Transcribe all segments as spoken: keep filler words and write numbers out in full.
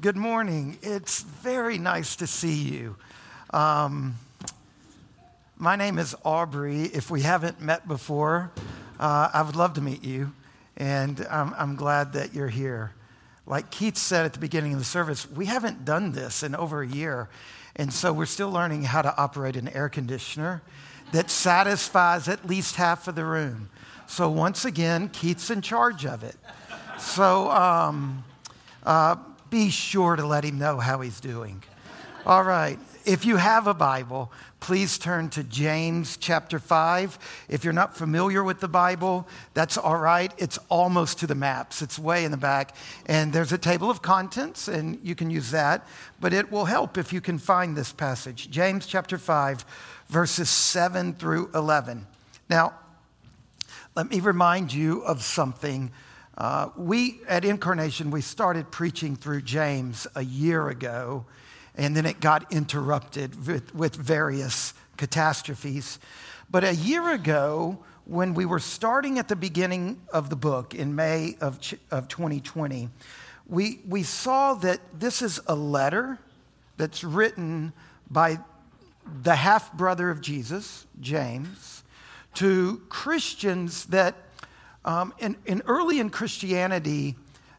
Good morning. It's very nice to see you. Um, my name is Aubrey. If we haven't met before, uh, I would love to meet you, and I'm, I'm glad that you're here. Like Keith said at the beginning of the service, we haven't done this in over a year, and so we're still learning how to operate an air conditioner that satisfies at least half of the room. So once again, Keith's in charge of it. So um, uh, be sure to let him know how he's doing. All right. If you have a Bible, please turn to James chapter five. If you're not familiar with the Bible, that's all right. It's almost to the maps. It's way in the back. And there's a table of contents, and you can use that. But it will help if you can find this passage. James chapter five, verses seven through eleven. Now, let me remind you of something. Uh, we, at Incarnation, we started preaching through James a year ago, and then it got interrupted with, with various catastrophes. But a year ago, when we were starting at the beginning of the book in May of, of twenty twenty, we, we saw that this is a letter that's written by the half-brother of Jesus, James, to Christians that um, in, in early in Christianity,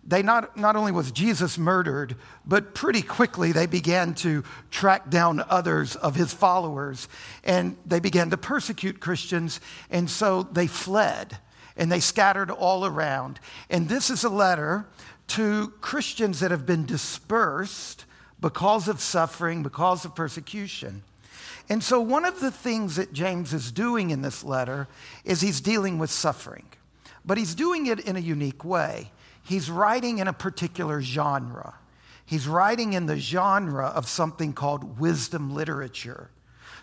They not, not only was Jesus murdered, but pretty quickly they began to track down others of his followers, and they began to persecute Christians, and so they fled, and they scattered all around. And this is a letter to Christians that have been dispersed because of suffering, because of persecution. And so one of the things that James is doing in this letter is he's dealing with suffering, but he's doing it in a unique way. He's writing in a particular genre. He's writing in the genre of something called wisdom literature.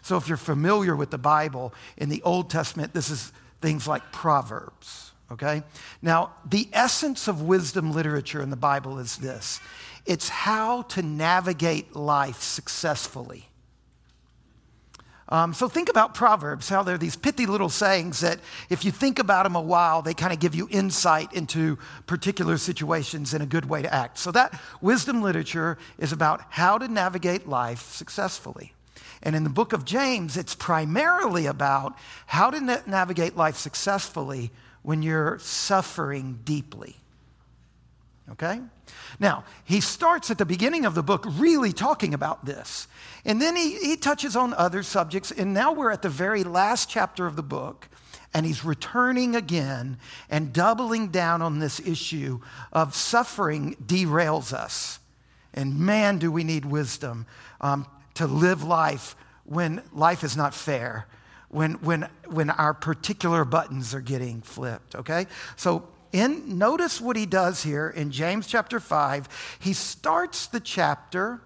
So if you're familiar with the Bible, in the Old Testament, this is things like Proverbs, okay? Now, the essence of wisdom literature in the Bible is this. It's how to navigate life successfully. Um, so think about Proverbs, how they're these pithy little sayings that if you think about them a while, they kind of give you insight into particular situations and a good way to act. So that wisdom literature is about how to navigate life successfully. And in the book of James, it's primarily about how to na- navigate life successfully when you're suffering deeply. Okay? Now, he starts at the beginning of the book really talking about this. And then he, he touches on other subjects. And now we're at the very last chapter of the book. And he's returning again and doubling down on this issue of suffering derails us. And man, do we need wisdom um, to live life when life is not fair, when, when, when our particular buttons are getting flipped. Okay? So, In, notice what he does here in James chapter five. He starts the chapter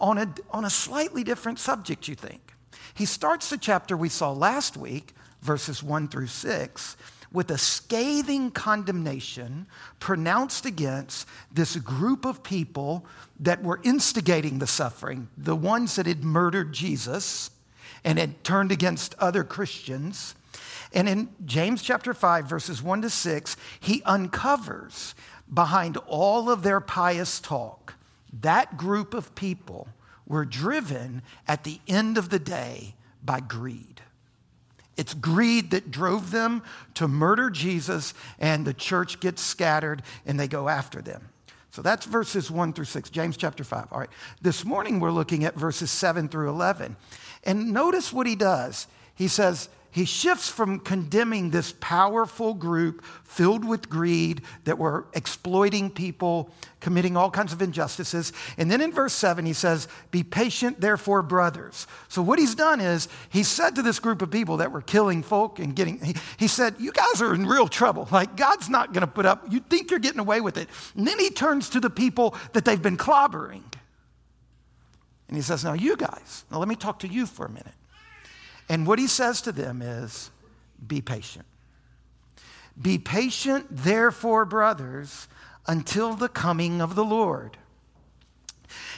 on a, on a slightly different subject, you think. He starts the chapter we saw last week, verses one through six, with a scathing condemnation pronounced against this group of people that were instigating the suffering, the ones that had murdered Jesus and had turned against other Christians. And in James chapter five, verses one to six, he uncovers behind all of their pious talk, that group of people were driven at the end of the day by greed. It's greed that drove them to murder Jesus, and the church gets scattered and they go after them. So that's verses one through six, James chapter five. All right, this morning we're looking at verses seven through eleven. And notice what he does. He says, He shifts from condemning this powerful group filled with greed that were exploiting people, committing all kinds of injustices. And then in verse seven, he says, be patient, therefore, brothers. So what he's done is he said to this group of people that were killing folk and getting, he, he said, you guys are in real trouble. Like, God's not going to put up, you think you're getting away with it. And then he turns to the people that they've been clobbering. And he says, now you guys, now let me talk to you for a minute. And what he says to them is, be patient. Be patient, therefore, brothers, until the coming of the Lord.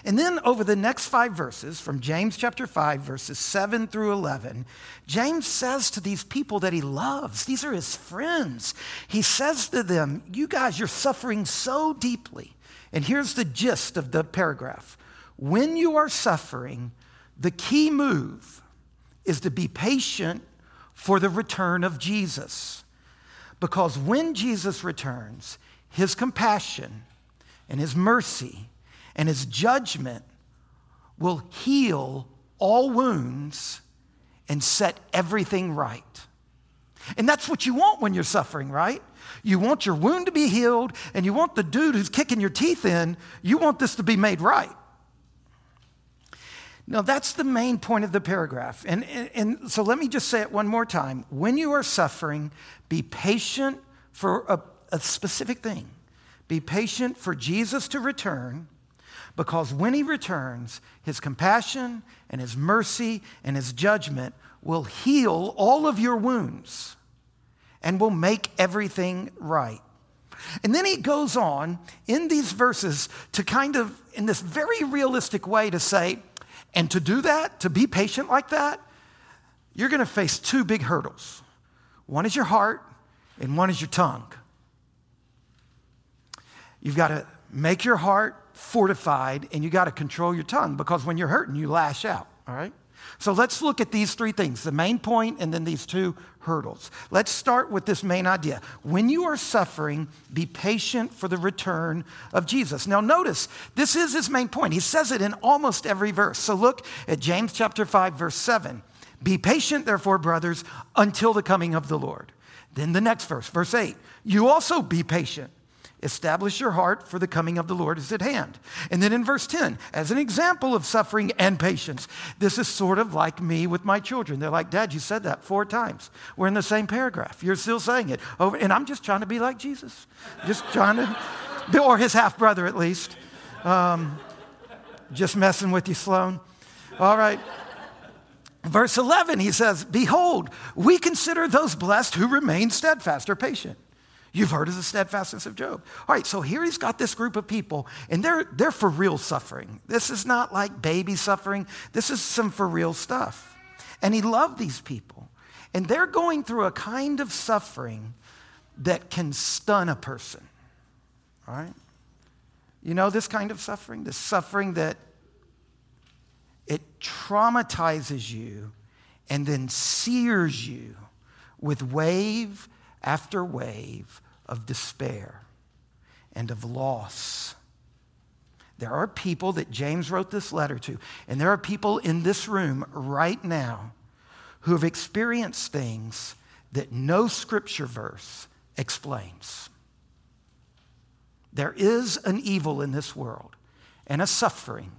And then over the next five verses, from James chapter five, verses seven through eleven, James says to these people that he loves, these are his friends, he says to them, you guys, you're suffering so deeply. And here's the gist of the paragraph. When you are suffering, the key move is to be patient for the return of Jesus. Because when Jesus returns, his compassion and his mercy and his judgment will heal all wounds and set everything right. And that's what you want when you're suffering, right? You want your wound to be healed, and you want the dude who's kicking your teeth in, you want this to be made right. Now, that's the main point of the paragraph. And, and, and so let me just say it one more time. When you are suffering, be patient for a, a specific thing. Be patient for Jesus to return, because when he returns, his compassion and his mercy and his judgment will heal all of your wounds and will make everything right. And then he goes on in these verses to kind of, in this very realistic way, to say, and to do that, to be patient like that, you're going to face two big hurdles. One is your heart and one is your tongue. You've got to make your heart fortified and you got to control your tongue, because when you're hurting, you lash out, all right? So let's look at these three things, the main point and then these two hurdles. Let's start with this main idea. When you are suffering, be patient for the return of Jesus. Now notice, this is his main point. He says it in almost every verse. So look at James chapter five, verse seven. Be patient, therefore, brothers, until the coming of the Lord. Then the next verse, verse eight. You also be patient. Establish your heart, for the coming of the Lord is at hand. And then in verse ten, as an example of suffering and patience, this is sort of like me with my children. They're like, Dad, you said that four times. We're in the same paragraph. You're still saying it. Over, and I'm just trying to be like Jesus. Just trying to, or his half-brother at least. Um, just messing with you, Sloan. All right. Verse eleven, he says, behold, we consider those blessed who remain steadfast or patient. You've heard of the steadfastness of Job. All right, so here he's got this group of people, and they're they're for real suffering. This is not like baby suffering. This is some for real stuff. And he loved these people. And they're going through a kind of suffering that can stun a person, all right? You know this kind of suffering? This suffering that it traumatizes you and then sears you with wave after wave of despair and of loss. There are people that James wrote this letter to, and there are people in this room right now who have experienced things that no scripture verse explains. There is an evil in this world and a suffering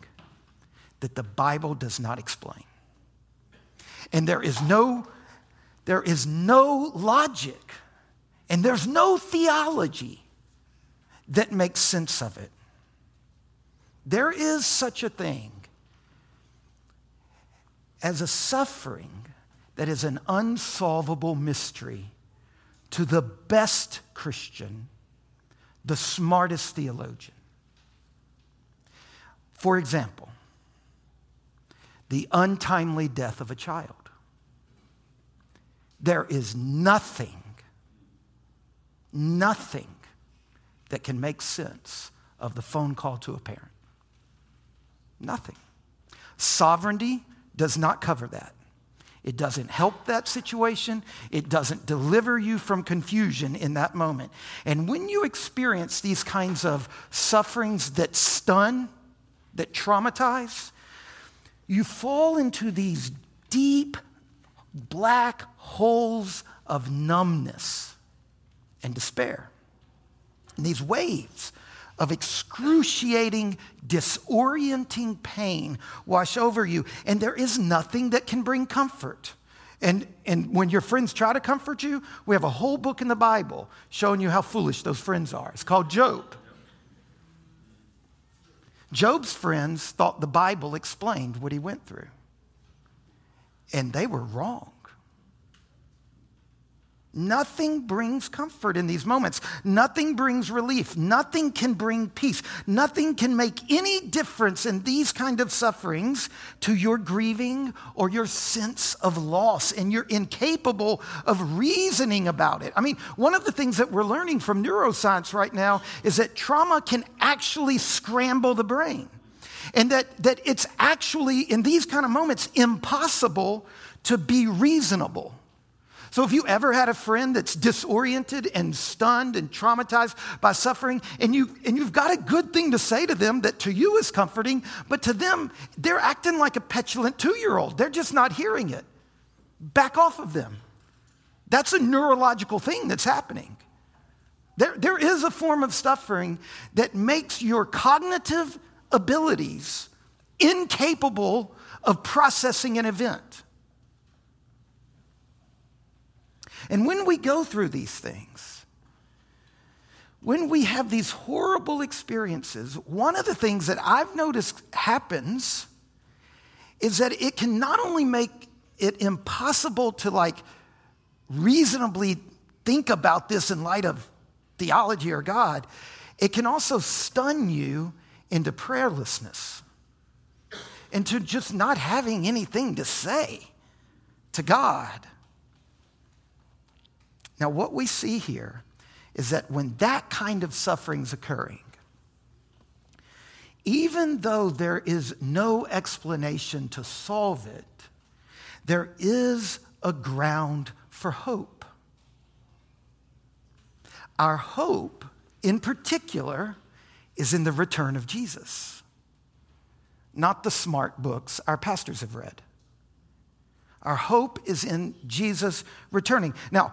that the Bible does not explain. And there is no, there is no logic and there's no theology that makes sense of it. There is such a thing as a suffering that is an unsolvable mystery to the best Christian, the smartest theologian. For example, the untimely death of a child. There is nothing Nothing that can make sense of the phone call to a parent. Nothing. Sovereignty does not cover that. It doesn't help that situation. It doesn't deliver you from confusion in that moment. And when you experience these kinds of sufferings that stun, that traumatize, you fall into these deep black holes of numbness and despair. And these waves of excruciating, disorienting pain wash over you, and there is nothing that can bring comfort. And, and when your friends try to comfort you, we have a whole book in the Bible showing you how foolish those friends are. It's called Job. Job's friends thought the Bible explained what he went through, and they were wrong. Nothing brings comfort in these moments. Nothing brings relief. Nothing can bring peace. Nothing can make any difference in these kind of sufferings to your grieving or your sense of loss, and you're incapable of reasoning about it. I mean, one of the things that we're learning from neuroscience right now is that trauma can actually scramble the brain, and that, that it's actually, in these kind of moments, impossible to be reasonable. So if you ever had a friend that's disoriented and stunned and traumatized by suffering, and, you, and you've got a good thing to say to them that to you is comforting, but to them, they're acting like a petulant two-year-old. They're just not hearing it. Back off of them. That's a neurological thing that's happening. There, there is a form of suffering that makes your cognitive abilities incapable of processing an event. And when we go through these things, when we have these horrible experiences, one of the things that I've noticed happens is that it can not only make it impossible to like reasonably think about this in light of theology or God, it can also stun you into prayerlessness, into just not having anything to say to God. Now, what we see here is that when that kind of suffering's occurring, even though there is no explanation to solve it, there is a ground for hope. Our hope, in particular, is in the return of Jesus, not the smart books our pastors have read. Our hope is in Jesus returning. Now,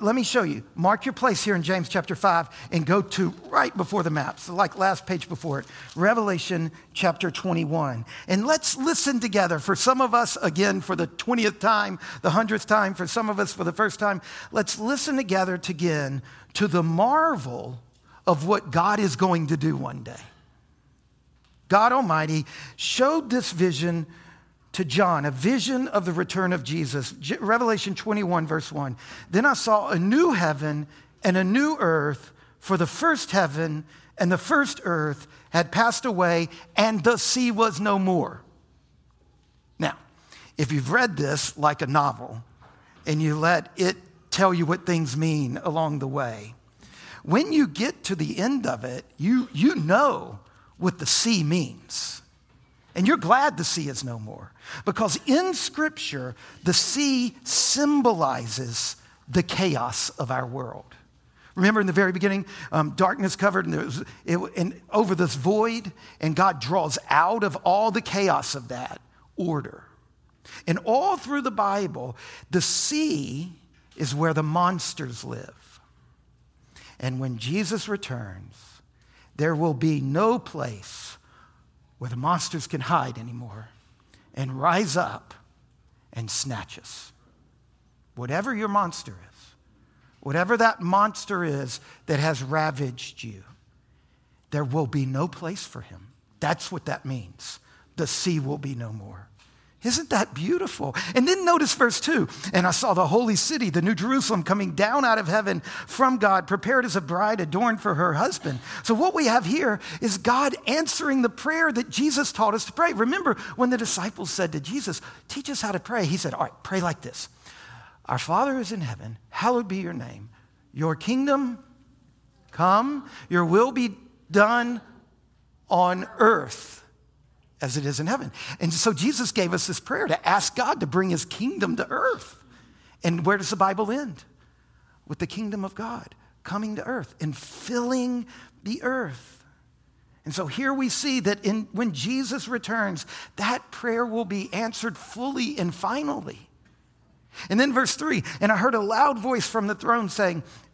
let me show you. Mark your place here in James chapter five and go to right before the map, so like last page before it, Revelation chapter twenty-one. And let's listen together. For some of us, again, for the twentieth time, the hundredth time, for some of us for the first time, let's listen together again to the marvel of what God is going to do one day. God Almighty showed this vision to John, a vision of the return of Jesus. Revelation twenty-one, verse one. Then I saw a new heaven and a new earth, for the first heaven and the first earth had passed away, and the sea was no more. Now, if you've read this like a novel, and you let it tell you what things mean along the way, when you get to the end of it, you, you know what the sea means. And you're glad the sea is no more, because in Scripture, the sea symbolizes the chaos of our world. Remember in the very beginning, um, darkness covered and there was, it, and over this void, and God draws out of all the chaos of that order. And all through the Bible, the sea is where the monsters live. And when Jesus returns, there will be no place where the monsters can hide anymore and rise up and snatch us. Whatever your monster is, whatever that monster is that has ravaged you, there will be no place for him. That's what that means. The sea will be no more. Isn't that beautiful? And then notice verse two. And I saw the holy city, the new Jerusalem, coming down out of heaven from God, prepared as a bride adorned for her husband. So what we have here is God answering the prayer that Jesus taught us to pray. Remember when the disciples said to Jesus, teach us how to pray. He said, all right, pray like this. Our Father who is in heaven, hallowed be your name. Your kingdom come, your will be done on earth as it is in heaven. And so Jesus gave us this prayer to ask God to bring his kingdom to earth. And where does the Bible end? With the kingdom of God coming to earth and filling the earth. And so here we see that in, when Jesus returns, that prayer will be answered fully and finally. And then verse three, and I heard a loud voice from the throne saying,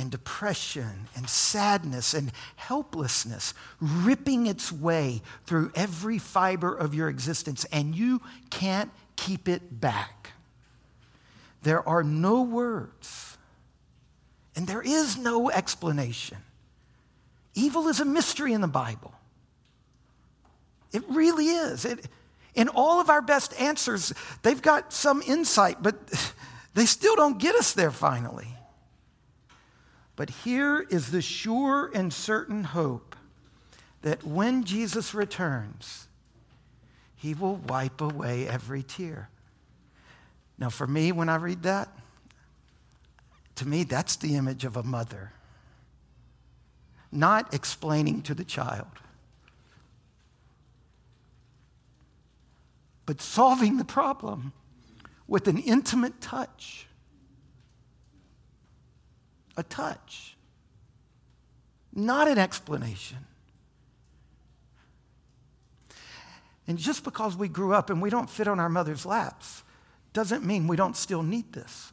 and depression and sadness and helplessness ripping its way through every fiber of your existence, and you can't keep it back. There are no words, and there is no explanation. Evil is a mystery in the Bible. It really is. It, in all of our best answers, they've got some insight, but they still don't get us there finally. But here is the sure and certain hope that when Jesus returns, he will wipe away every tear. Now, for me, when I read that, to me, that's the image of a mother, not explaining to the child, but solving the problem with an intimate touch. A touch, not an explanation. And just because we grew up and we don't fit on our mother's laps doesn't mean we don't still need this.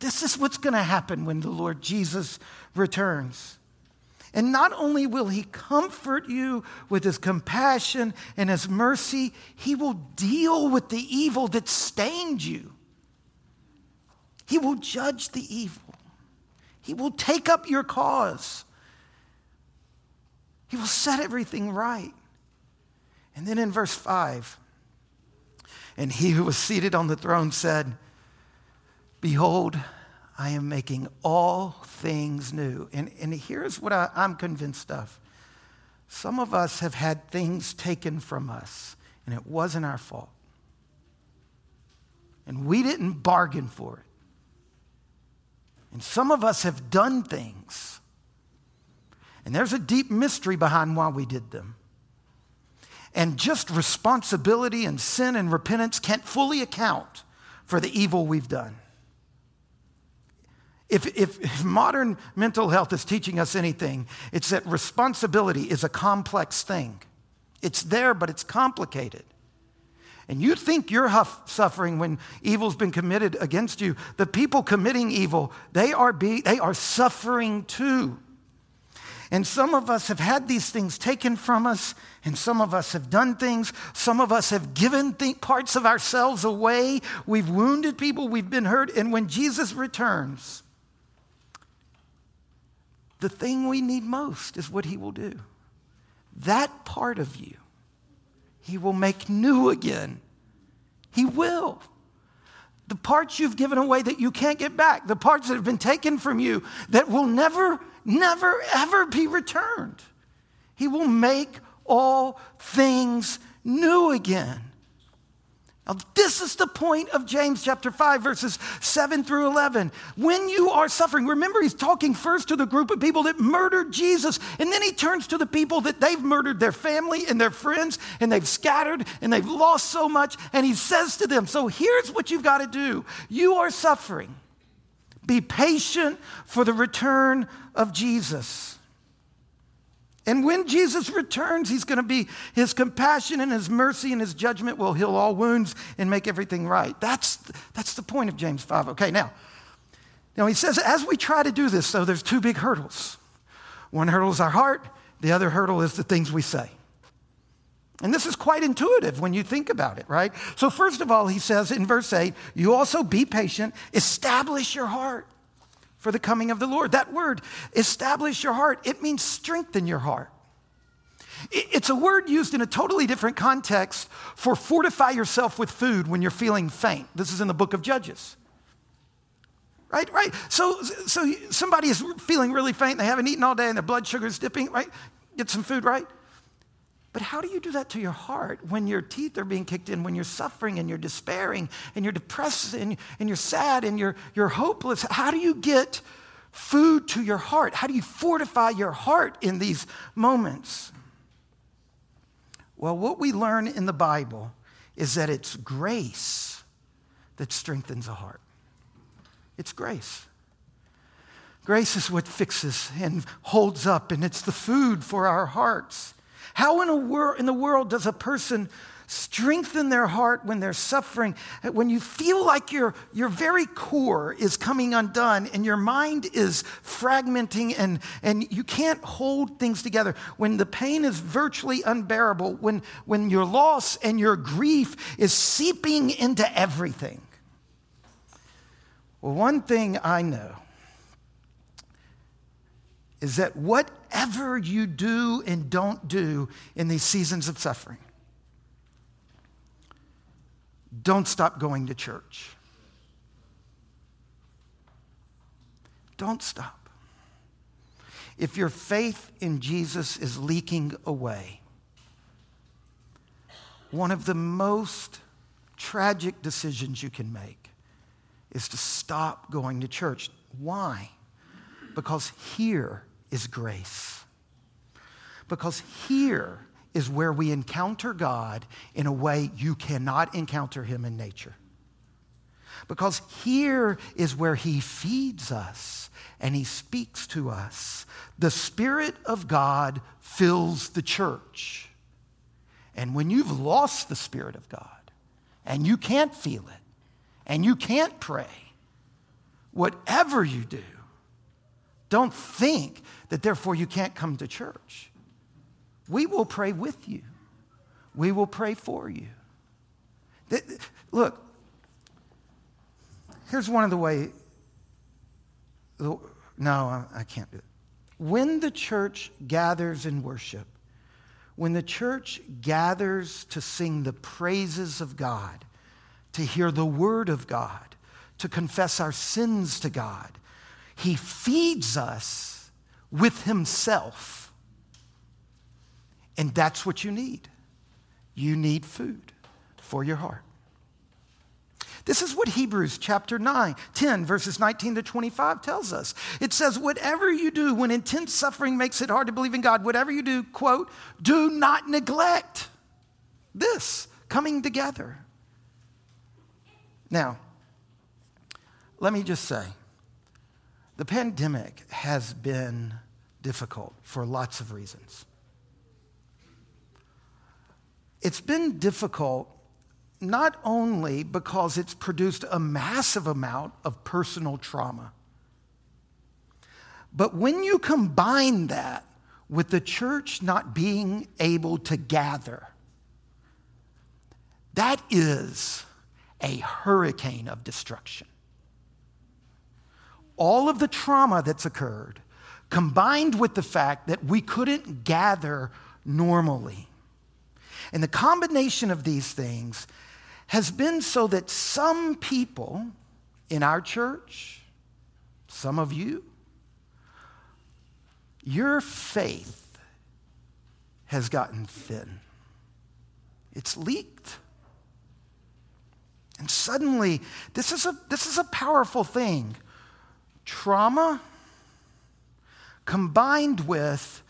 This is what's going to happen when the Lord Jesus returns. And not only will he comfort you with his compassion and his mercy, he will deal with the evil that stained you. He will judge the evil. He will take up your cause. He will set everything right. And then in verse five, and he who was seated on the throne said, "Behold, I am making all things new." And, and here's what I, I'm convinced of. Some of us have had things taken from us, and it wasn't our fault. And we didn't bargain for it. And some of us have done things, and there's a deep mystery behind why we did them. And just responsibility and sin and repentance can't fully account for the evil we've done. If, if, if modern mental health is teaching us anything, it's that responsibility is a complex thing. It's there, but it's complicated. And you think you're huff, suffering when evil's been committed against you. The people committing evil, they are be, they are suffering too. And some of us have had these things taken from us, and some of us have done things. Some of us have given th- parts of ourselves away. We've wounded people. We've been hurt. And when Jesus returns, the thing we need most is what he will do. That part of you, he will make new again. He will. The parts you've given away that you can't get back, the parts that have been taken from you that will never, never, ever be returned. He will make all things new again. Now, this is the point of James chapter five, verses seven through eleven. When you are suffering, remember he's talking first to the group of people that murdered Jesus, and then he turns to the people that they've murdered their family and their friends, and they've scattered, and they've lost so much, and he says to them, so here's what you've got to do. You are suffering. Be patient for the return of Jesus. And when Jesus returns, he's going to be, his compassion and his mercy and his judgment will heal all wounds and make everything right. That's, that's the point of James five. Okay, now, now he says, as we try to do this, though, there's two big hurdles. One hurdle is our heart. The other hurdle is the things we say. And this is quite intuitive when you think about it, right? So first of all, he says in verse eight, you also be patient, establish your heart for the coming of the Lord. That word, establish your heart, it means strengthen your heart. It's a word used in a totally different context for fortify yourself with food when you're feeling faint. This is in the book of Judges. Right, right. So, so somebody is feeling really faint, they haven't eaten all day and their blood sugar is dipping, right? Get some food, right? But how do you do that to your heart when your teeth are being kicked in, when you're suffering and you're despairing and you're depressed and, and you're sad and you're, you're hopeless? How do you get food to your heart? How do you fortify your heart in these moments? Well, what we learn in the Bible is that it's grace that strengthens a heart. It's grace. Grace is what fixes and holds up, and it's the food for our hearts. How in, a wor- in the world does a person Strengthen their heart when they're suffering. When you feel like your, your very core is coming undone and your mind is fragmenting and, and you can't hold things together, when the pain is virtually unbearable, when, when your loss and your grief is seeping into everything. Well, one thing I know is that whatever you do and don't do in these seasons of suffering, don't stop going to church. Don't stop. If your faith in Jesus is leaking away, one of the most tragic decisions you can make is to stop going to church. Why? Because here is grace. Because here is where we encounter God in a way you cannot encounter him in nature. Because here is where he feeds us and he speaks to us. The Spirit of God fills the church. And when you've lost the Spirit of God and you can't feel it and you can't pray, whatever you do, don't think that therefore you can't come to church. We will pray with you. We will pray for you. Look, here's one of the ways. No, I can't do it. When the church gathers in worship, when the church gathers to sing the praises of God, to hear the word of God, to confess our sins to God, he feeds us with himself. And that's what you need. You need food for your heart. This is what Hebrews chapter nine, ten, verses nineteen to twenty-five tells us. It says, whatever you do when intense suffering makes it hard to believe in God, whatever you do, quote, do not neglect this coming together. Now, let me just say, the pandemic has been difficult for lots of reasons. It's been difficult not only because it's produced a massive amount of personal trauma, but when you combine that with the church not being able to gather, that is a hurricane of destruction. All of the trauma that's occurred, combined with the fact that we couldn't gather normally. And the combination of these things has been so that some people in our church, some of you, your faith has gotten thin. It's leaked. And suddenly, this is a, this is a powerful thing. Trauma combined with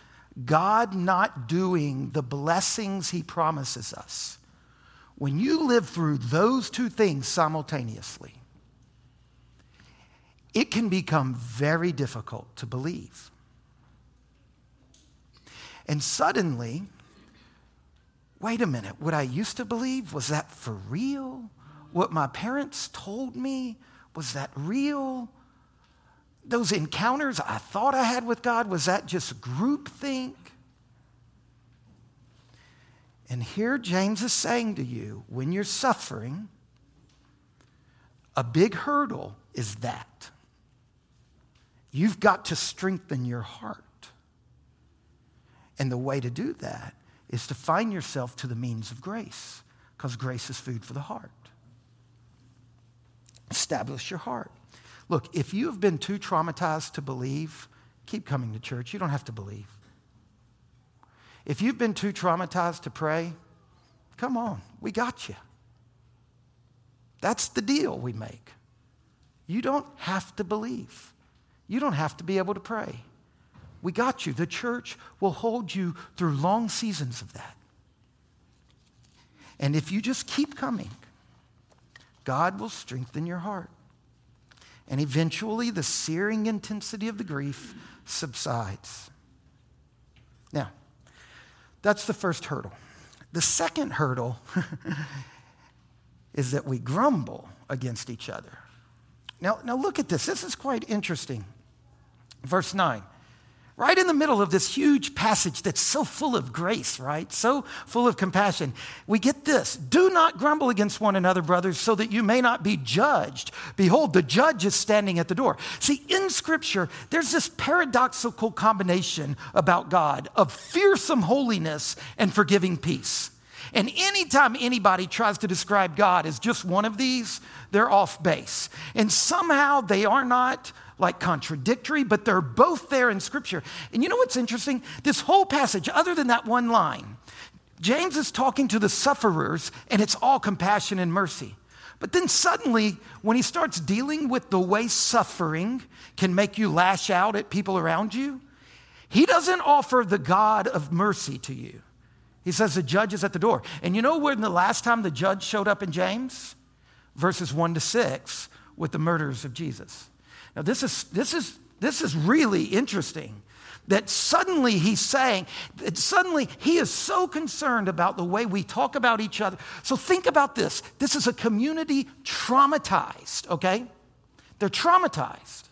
God not doing the blessings he promises us. When you live through those two things simultaneously, it can become very difficult to believe. And suddenly, wait a minute, what I used to believe, was that for real? What my parents told me, was that real? Those encounters I thought I had with God, was that just groupthink? And here James is saying to you, when you're suffering, a big hurdle is that. You've got to strengthen your heart. And the way to do that is to find yourself to the means of grace, because grace is food for the heart. Establish your heart. Look, if you have been too traumatized to believe, keep coming to church. You don't have to believe. If you've been too traumatized to pray, come on, we got you. That's the deal we make. You don't have to believe. You don't have to be able to pray. We got you. The church will hold you through long seasons of that. And if you just keep coming, God will strengthen your heart. And eventually, the searing intensity of the grief subsides. Now, that's the first hurdle. The second hurdle is that we grumble against each other. Now, now look at this. This is quite interesting. Verse nine. Right in the middle of this huge passage that's so full of grace, right? So full of compassion. We get this. Do not grumble against one another, brothers, so that you may not be judged. Behold, the judge is standing at the door. See, in Scripture, there's this paradoxical combination about God of fearsome holiness and forgiving peace. And anytime anybody tries to describe God as just one of these, they're off base. And somehow they are not like contradictory, but they're both there in Scripture. And you know what's interesting? This whole passage, other than that one line, James is talking to the sufferers, and it's all compassion and mercy. But then suddenly, when he starts dealing with the way suffering can make you lash out at people around you, he doesn't offer the God of mercy to you. He says the judge is at the door. And you know when the last time the judge showed up in James? Verses one to six with the murderers of Jesus. Now, this is this is this is really interesting that suddenly he's saying that suddenly he is so concerned about the way we talk about each other. So think about this. This is a community traumatized, okay? They're traumatized.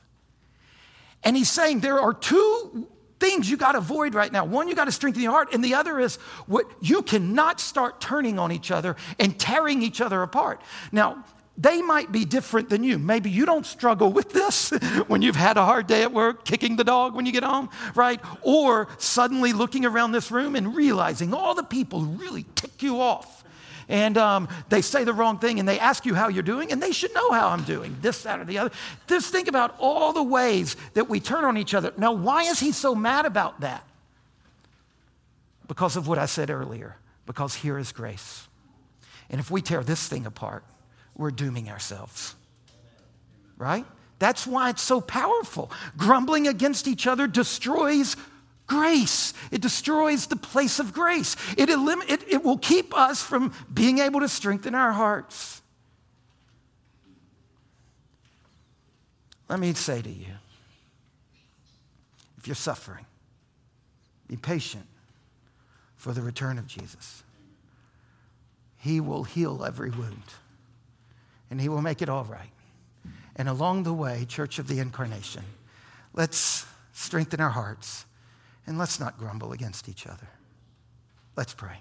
And he's saying there are two things you got to avoid right now. One, you got to strengthen your heart, and the other is what you cannot start turning on each other and tearing each other apart. Now, they might be different than you. Maybe you don't struggle with this when you've had a hard day at work, kicking the dog when you get home, right? Or suddenly looking around this room and realizing all the people who really tick you off. And um, they say the wrong thing, and they ask you how you're doing, and they should know how I'm doing, this, that, or the other. Just think about all the ways that we turn on each other. Now, why is he so mad about that? Because of what I said earlier. Because here is grace. And if we tear this thing apart, we're dooming ourselves, right? That's why it's so powerful. Grumbling against each other destroys grace. It destroys the place of grace. It, elim- it, it will keep us from being able to strengthen our hearts. Let me say to you, if you're suffering, be patient for the return of Jesus. He will heal every wound. And he will make it all right. And along the way, Church of the Incarnation, let's strengthen our hearts and let's not grumble against each other. Let's pray.